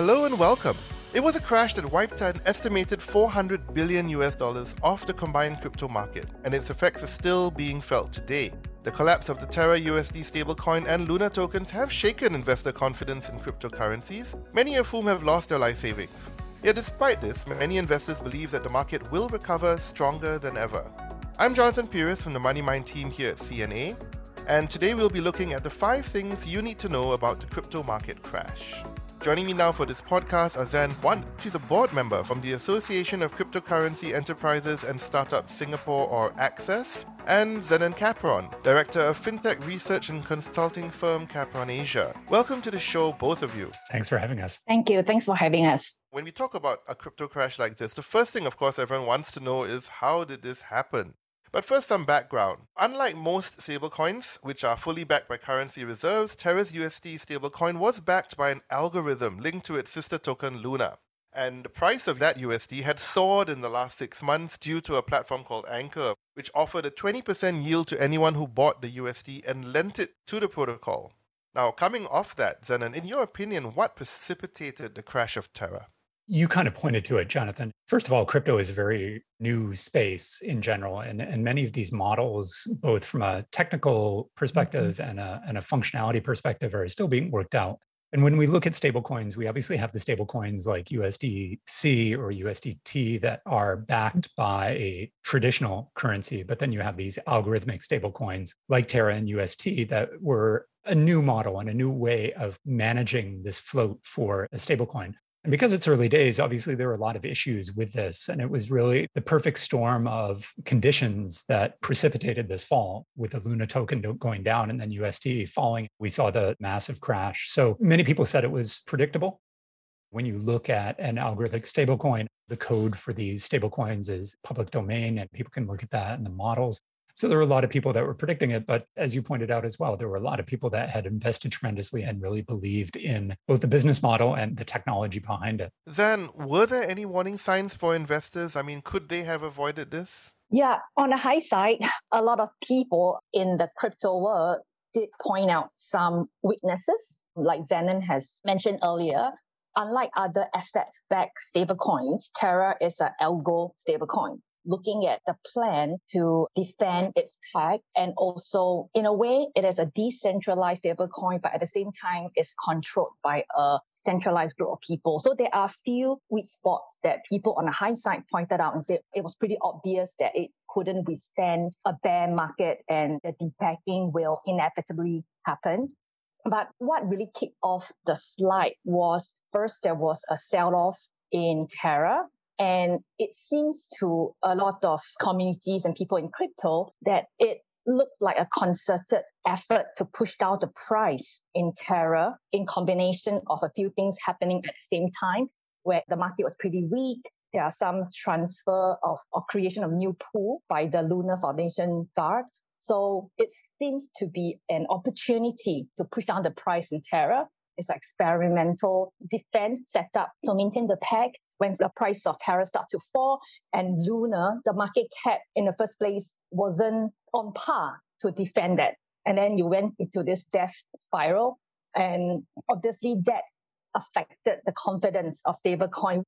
Hello and welcome. It was a crash that wiped out an estimated $400 billion off the combined crypto market, and its effects are still being felt today. The collapse of the Terra USD stablecoin and Luna tokens have shaken investor confidence in cryptocurrencies, many of whom have lost their life savings. Yet despite this, many investors believe that the market will recover stronger than ever. I'm Jonathan Pierce from the Money Mind team here at CNA, and today we'll be looking at the 5 things you need to know about the crypto market crash. Joining me now for this podcast are Zan Bwant. She's a board member from the Association of Cryptocurrency Enterprises and Startups Singapore, or Access, and Zennon Kapron, Director of FinTech Research and Consulting firm Capron Asia. Welcome to the show, both of you. Thanks for having us. Thank you. Thanks for having us. When we talk about a crypto crash like this, the first thing, of course, everyone wants to know is how did this happen? But first, some background. Unlike most stablecoins, which are fully backed by currency reserves, Terra's USD stablecoin was backed by an algorithm linked to its sister token Luna. And the price of that USD had soared in the last 6 months due to a platform called Anchor, which offered a 20% yield to anyone who bought the USD and lent it to the protocol. Now, coming off that, Zennon, in your opinion, what precipitated the crash of Terra? You kind of pointed to it, Jonathan. First of all, crypto is a very new space in general, and many of these models, both from a technical perspective and a functionality perspective, are still being worked out. And when we look at stablecoins, we obviously have the stablecoins like USDC or USDT that are backed by a traditional currency, but then you have these algorithmic stablecoins like Terra and UST that were a new model and a new way of managing this float for a stablecoin. And because it's early days, obviously, there were a lot of issues with this. And it was really the perfect storm of conditions that precipitated this fall, with the Luna token going down and then UST falling. We saw the massive crash. So many people said it was predictable. When you look at an algorithmic stablecoin, the code for these stablecoins is public domain, and people can look at that in the models. So there were a lot of people that were predicting it. But as you pointed out as well, there were a lot of people that had invested tremendously and really believed in both the business model and the technology behind it. Zan, were there any warning signs for investors? I mean, could they have avoided this? Yeah, on the high side, a lot of people in the crypto world did point out some weaknesses, like Zennon has mentioned earlier. Unlike other asset-backed stablecoins, Terra is an algo stablecoin, looking at the plan to defend its peg. And also, in a way, it is a decentralized stablecoin, but at the same time, it's controlled by a centralized group of people. So there are few weak spots that people on the high side pointed out and said it was pretty obvious that it couldn't withstand a bear market and the depegging will inevitably happen. But what really kicked off the slide was, first, there was a sell-off in Terra. And it seems to a lot of communities and people in crypto that it looked like a concerted effort to push down the price in Terra, in combination of a few things happening at the same time, where the market was pretty weak. There are some transfer of or creation of new pool by the Luna Foundation Guard. So it seems to be an opportunity to push down the price in Terra. It's an experimental defense set up to maintain the peg. When the price of Terra starts to fall, and Luna, the market cap in the first place, wasn't on par to defend that. And then you went into this death spiral. And obviously that affected the confidence of stablecoin.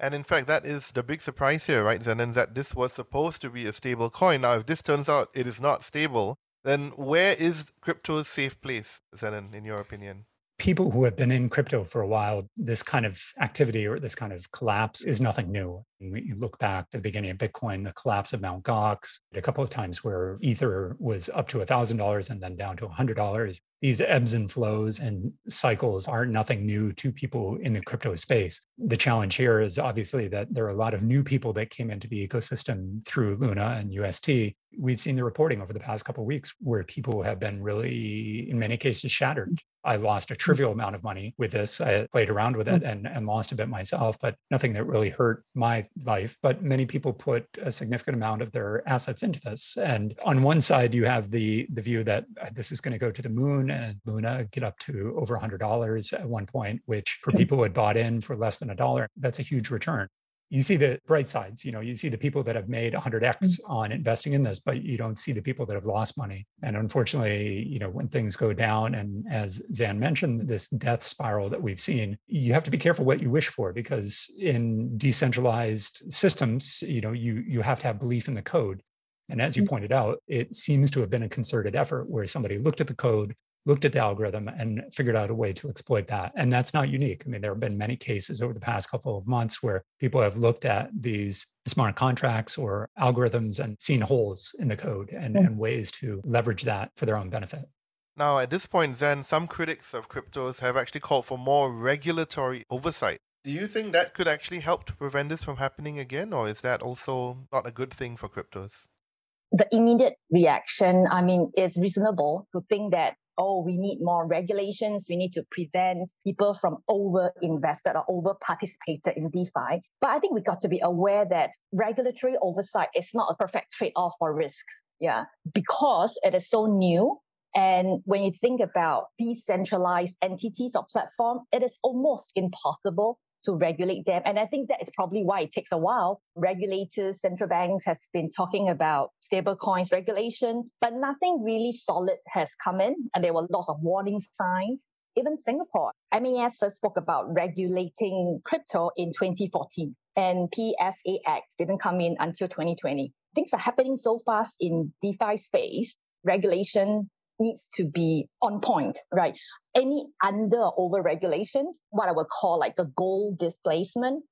And in fact, that is the big surprise here, right, Zennon, that this was supposed to be a stable coin. Now, if this turns out it is not stable, then where is crypto's safe place, Zennon, in your opinion? People who have been in crypto for a while, this kind of activity or this kind of collapse is nothing new. You look back to the beginning of Bitcoin, the collapse of Mt. Gox, a couple of times where Ether was up to $1,000 and then down to $100. These ebbs and flows and cycles are nothing new to people in the crypto space. The challenge here is obviously that there are a lot of new people that came into the ecosystem through Luna and UST. We've seen the reporting over the past couple of weeks where people have been really, in many cases, shattered. I lost a trivial amount of money with this. I played around with it and lost a bit myself, but nothing that really hurt my life, but many people put a significant amount of their assets into this. And on one side, you have the view that this is going to go to the moon and Luna get up to over $100 at one point, which for people who had bought in for less than $1, that's a huge return. you see the bright sides, you know, you see the people that have made 100x on investing in this, but you don't see the people that have lost money. And unfortunately, you know, when things go down, and as Zan mentioned, this death spiral that we've seen, you have to be careful what you wish for, because in decentralized systems, you know, you have to have belief in the code. And as you pointed out, it seems to have been a concerted effort where somebody looked at the code, looked at the algorithm, and figured out a way to exploit that. And that's not unique. I mean, there have been many cases over the past couple of months where people have looked at these smart contracts or algorithms and seen holes in the code and ways to leverage that for their own benefit. Now, at this point, Zan, some critics of cryptos have actually called for more regulatory oversight. Do you think that could actually help to prevent this from happening again, or is that also not a good thing for cryptos? The immediate reaction, I mean, is reasonable to think that, oh, we need more regulations. We need to prevent people from over-invested or over-participated in DeFi. But I think we got to be aware that regulatory oversight is not a perfect trade-off for risk. Yeah, because it is so new. And when you think about decentralized entities or platform, it is almost impossible to regulate them. And I think that is probably why it takes a while. Regulators, central banks has been talking about stablecoins regulation, but nothing really solid has come in. And there were lots of warning signs. Even Singapore, MAS first spoke about regulating crypto in 2014, and PFAX didn't come in until 2020. Things are happening so fast in DeFi space. Regulation needs to be on point, right? Any under or over regulation, what I would call like the goal displacement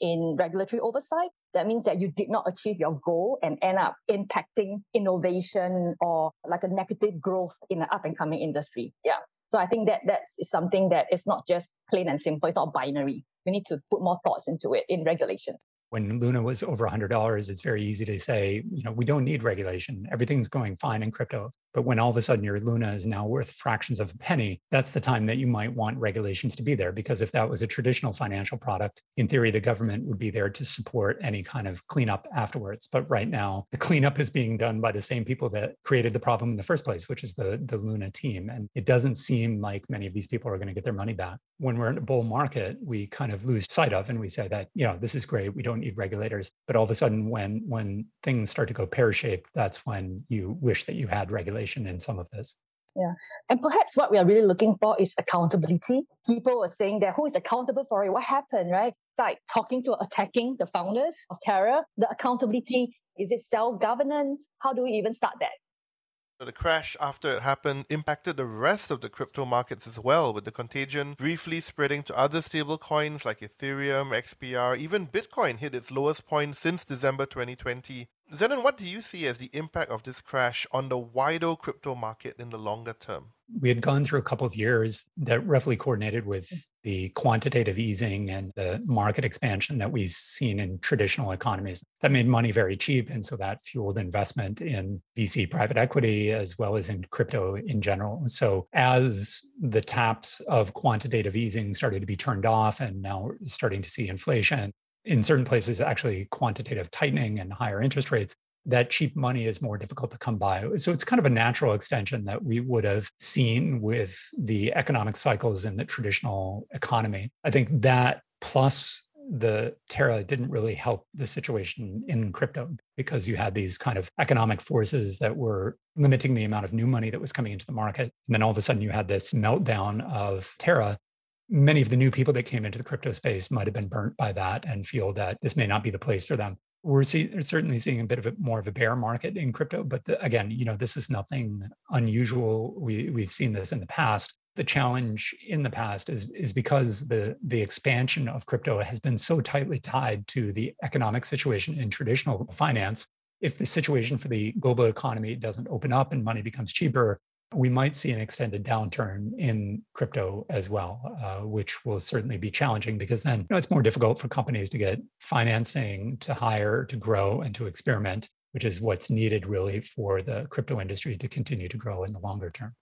in regulatory oversight, that means that you did not achieve your goal and end up impacting innovation or like a negative growth in an up and coming industry. Yeah. So I think that that's something that is not just plain and simple. It's not binary. We need to put more thoughts into it in regulation. When Luna was over $100, it's very easy to say, you know, we don't need regulation. Everything's going fine in crypto. But when all of a sudden your Luna is now worth fractions of a penny, that's the time that you might want regulations to be there. Because if that was a traditional financial product, in theory, the government would be there to support any kind of cleanup afterwards. But right now, the cleanup is being done by the same people that created the problem in the first place, which is the Luna team. And it doesn't seem like many of these people are going to get their money back. When we're in a bull market, we kind of lose sight of, and we say that, you know, this is great. We don't need regulators. But all of a sudden, when things start to go pear-shaped, that's when you wish that you had regulation in some of this. Yeah. And perhaps what we are really looking for is accountability. People are saying that, who is accountable for it? What happened, right? It's like attacking the founders of Terra. The accountability, is it self-governance? How do we even start that? The crash after it happened impacted the rest of the crypto markets as well, with the contagion briefly spreading to other stablecoins like Ethereum, XPR, even Bitcoin hit its lowest point since December 2020. Zennon, what do you see as the impact of this crash on the wider crypto market in the longer term? We had gone through a couple of years that roughly coordinated with the quantitative easing and the market expansion that we've seen in traditional economies that made money very cheap. And so that fueled investment in VC private equity, as well as in crypto in general. So as the taps of quantitative easing started to be turned off, and now we're starting to see inflation, in certain places, actually quantitative tightening and higher interest rates, that cheap money is more difficult to come by. So it's kind of a natural extension that we would have seen with the economic cycles in the traditional economy. I think that plus the Terra didn't really help the situation in crypto, because you had these kind of economic forces that were limiting the amount of new money that was coming into the market. And then all of a sudden you had this meltdown of Terra. Many of the new people that came into the crypto space might have been burnt by that and feel that this may not be the place for them. We're certainly seeing a bit of a more of a bear market in crypto, but again, you know, this is nothing unusual. We've seen this in the past. The challenge in the past is because the expansion of crypto has been so tightly tied to the economic situation in traditional finance. If the situation for the global economy doesn't open up and money becomes cheaper, we might see an extended downturn in crypto as well, which will certainly be challenging, because then, you know, it's more difficult for companies to get financing, to hire, to grow, and to experiment, which is what's needed really for the crypto industry to continue to grow in the longer term.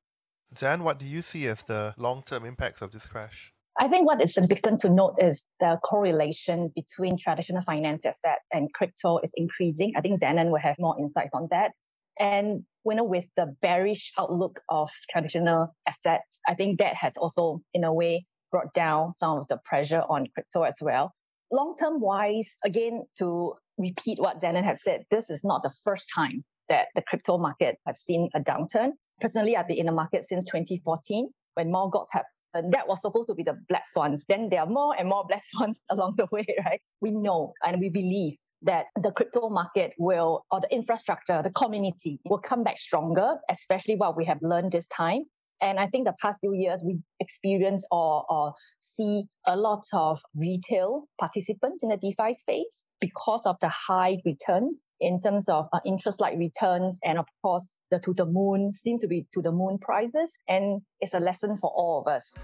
Zan, what do you see as the long-term impacts of this crash? I think what is significant to note is the correlation between traditional finance assets and crypto is increasing. I think Zennon will have more insights on that. And with the bearish outlook of traditional assets, I think that has also, in a way, brought down some of the pressure on crypto as well. long-term wise, again, to repeat what Zennon had said, this is not the first time that the crypto market has seen a downturn. Personally, I've been in the market since 2014 when Mt. Gox happened. That was supposed to be the black swans. Then there are more and more black swans along the way, right? We know and we believe that the crypto market will, or the infrastructure, the community will come back stronger, especially what we have learned this time. And I think the past few years, we experience or see a lot of retail participants in the DeFi space because of the high returns in terms of interest-like returns. And of course, the to the moon prices. And it's a lesson for all of us.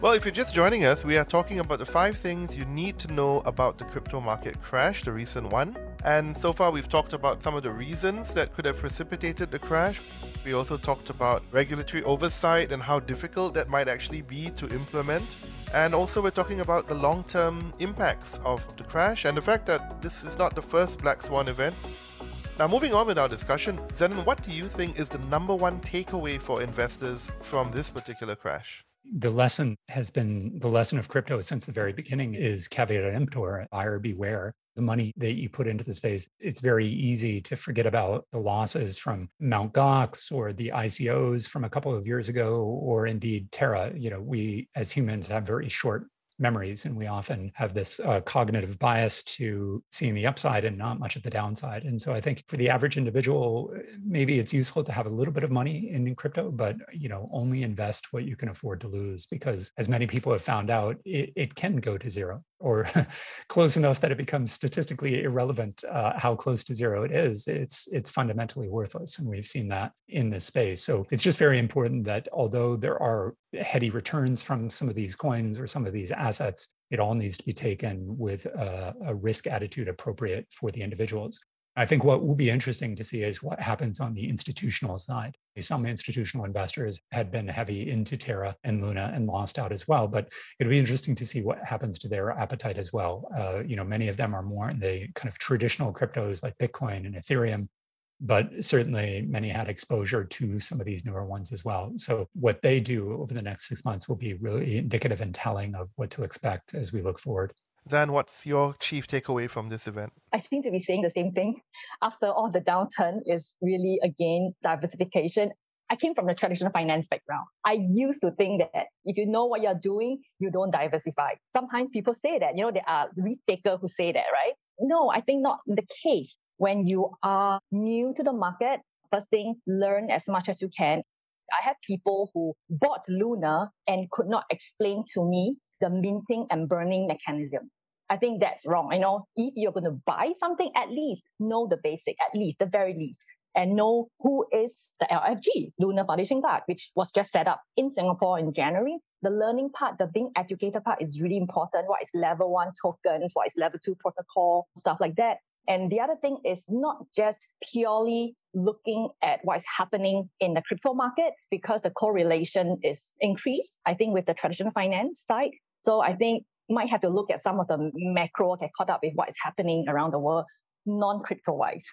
Well, if you're just joining us, we are talking about the 5 things you need to know about the crypto market crash, the recent one. And so far, we've talked about some of the reasons that could have precipitated the crash. We also talked about regulatory oversight and how difficult that might actually be to implement. And also, we're talking about the long-term impacts of the crash and the fact that this is not the first Black Swan event. Now, moving on with our discussion, Zennon, what do you think is the #1 takeaway for investors from this particular crash? The lesson has been the lesson of crypto since the very beginning is caveat emptor, buyer beware. The money that you put into the space, it's very easy to forget about the losses from Mt. Gox or the ICOs from a couple of years ago, or indeed Terra. You know, we as humans have very short memories, and we often have this cognitive bias to seeing the upside and not much of the downside. And so I think for the average individual, maybe it's useful to have a little bit of money in crypto, but you know, only invest what you can afford to lose, because as many people have found out, it can go to zero or close enough that it becomes statistically irrelevant how close to zero it is. It's fundamentally worthless. And we've seen that in this space. So it's just very important that although there are heady returns from some of these coins or some of these assets, it all needs to be taken with a risk attitude appropriate for the individuals. I think what will be interesting to see is what happens on the institutional side. Some institutional investors had been heavy into Terra and Luna and lost out as well, but it'll be interesting to see what happens to their appetite as well. You know, many of them are more in the kind of traditional cryptos like Bitcoin and Ethereum, but certainly many had exposure to some of these newer ones as well. So what they do over the next 6 months will be really indicative and telling of what to expect as we look forward. Zan, what's your chief takeaway from this event? I seem to be saying the same thing. After all, the downturn is really, again, diversification. I came from the traditional finance background. I used to think that if you know what you're doing, you don't diversify. Sometimes people say that, you know, there are risk takers who say that, right? No, I think not the case. When you are new to the market, first thing, learn as much as you can. I have people who bought Luna and could not explain to me the minting and burning mechanism. I think that's wrong. You know, if you're going to buy something, at least know the basic, at least, the very least, and know who is the LFG, Lunar Foundation Guard, which was just set up in Singapore in January. The learning part, the being educated part is really important. What is level 1 tokens? What is level 2 protocol? Stuff like that. And the other thing is not just purely looking at what's happening in the crypto market, because the correlation is increased, I think, with the traditional finance side. So I think you might have to look at some of the macro, get caught up with what's happening around the world, non-crypto-wise.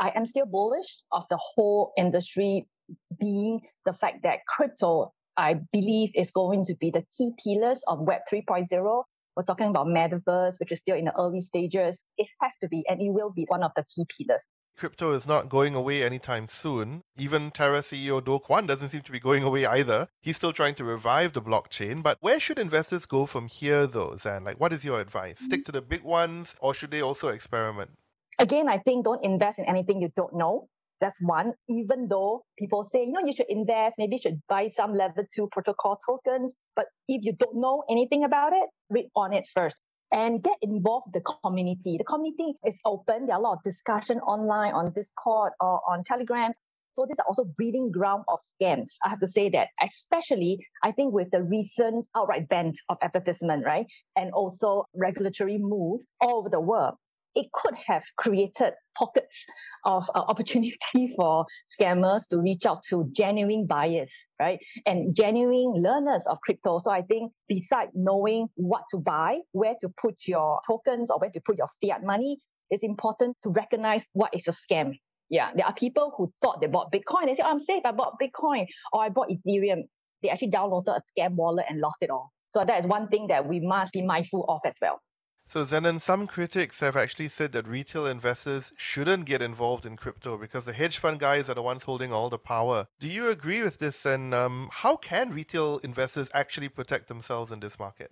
I am still bullish of the whole industry, being the fact that crypto, I believe, is going to be the key pillars of Web 3.0. We're talking about metaverse, which is still in the early stages. It has to be, and it will be, one of the key pillars. Crypto is not going away anytime soon. Even Terra CEO Do Kwon doesn't seem to be going away either. He's still trying to revive the blockchain. But where should investors go from here, though, Zan? Like, what is your advice? Stick to the big ones, or should they also experiment? Again, I think don't invest in anything you don't know. That's one. Even though people say, you know, you should invest, maybe you should buy some level 2 protocol tokens. But if you don't know anything about it, read on it first. And get involved with the community. The community is open. There are a lot of discussion online on Discord or on Telegram. So these are also breeding ground of scams. I have to say that, especially, I think, with the recent outright ban of advertisement, right? And also regulatory move all over the world. It could have created pockets of opportunity for scammers to reach out to genuine buyers, right? And genuine learners of crypto. So I think besides knowing what to buy, where to put your tokens or where to put your fiat money, it's important to recognize what is a scam. Yeah, there are people who thought they bought Bitcoin. They say, oh, I'm safe, I bought Bitcoin, or I bought Ethereum. They actually downloaded a scam wallet and lost it all. So that is one thing that we must be mindful of as well. So Zennon, some critics have actually said that retail investors shouldn't get involved in crypto because the hedge fund guys are the ones holding all the power. Do you agree with this? And how can retail investors actually protect themselves in this market?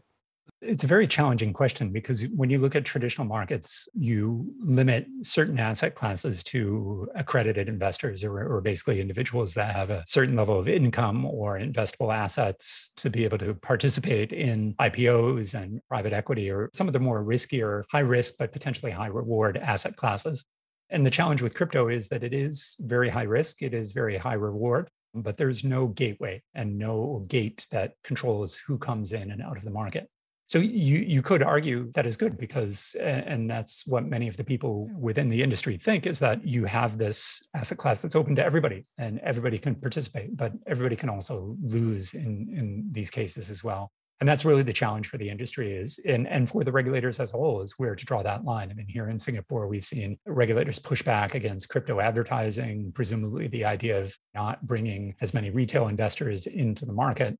It's a very challenging question because when you look at traditional markets, you limit certain asset classes to accredited investors or basically individuals that have a certain level of income or investable assets to be able to participate in IPOs and private equity or some of the more riskier, high risk, but potentially high reward asset classes. And the challenge with crypto is that it is very high risk. It is very high reward. But there's no gateway and no gate that controls who comes in and out of the market. So you could argue that is good because, and that's what many of the people within the industry think, is that you have this asset class that's open to everybody and everybody can participate, but everybody can also lose in these cases as well. And that's really the challenge for the industry is, and for the regulators as a whole, is where to draw that line. I mean, here in Singapore, we've seen regulators push back against crypto advertising, presumably the idea of not bringing as many retail investors into the market.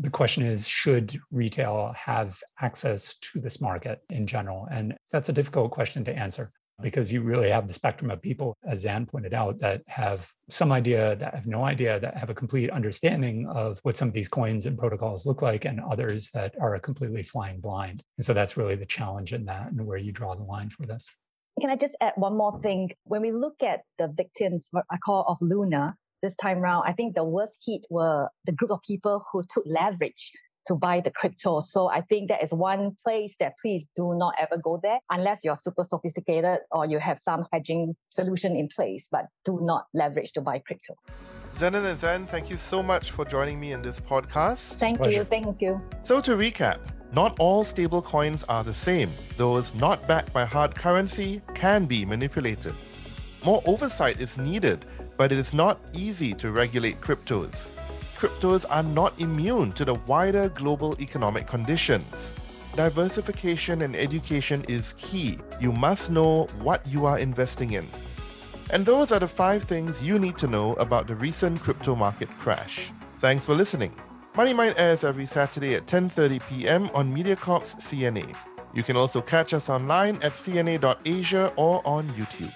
The question is, should retail have access to this market in general? And that's a difficult question to answer because you really have the spectrum of people, as Zan pointed out, that have some idea, that have no idea, that have a complete understanding of what some of these coins and protocols look like, and others that are completely flying blind. And so that's really the challenge in that and where you draw the line for this. Can I just add one more thing? When we look at the victims, what I call of Luna, this time round, I think the worst hit were the group of people who took leverage to buy the crypto. So I think that is one place that please do not ever go there unless you're super sophisticated or you have some hedging solution in place, but do not leverage to buy crypto. Zennon and Zan, thank you so much for joining me in this podcast. Thank you. So to recap, not all stablecoins are the same. Those not backed by hard currency can be manipulated. More oversight is needed, but it is not easy to regulate cryptos. Cryptos are not immune to the wider global economic conditions. Diversification and education is key. You must know what you are investing in. And those are the 5 things you need to know about the recent crypto market crash. Thanks for listening. Money Mind airs every Saturday at 10:30 p.m. on Mediacorp's CNA. You can also catch us online at cna.asia or on YouTube.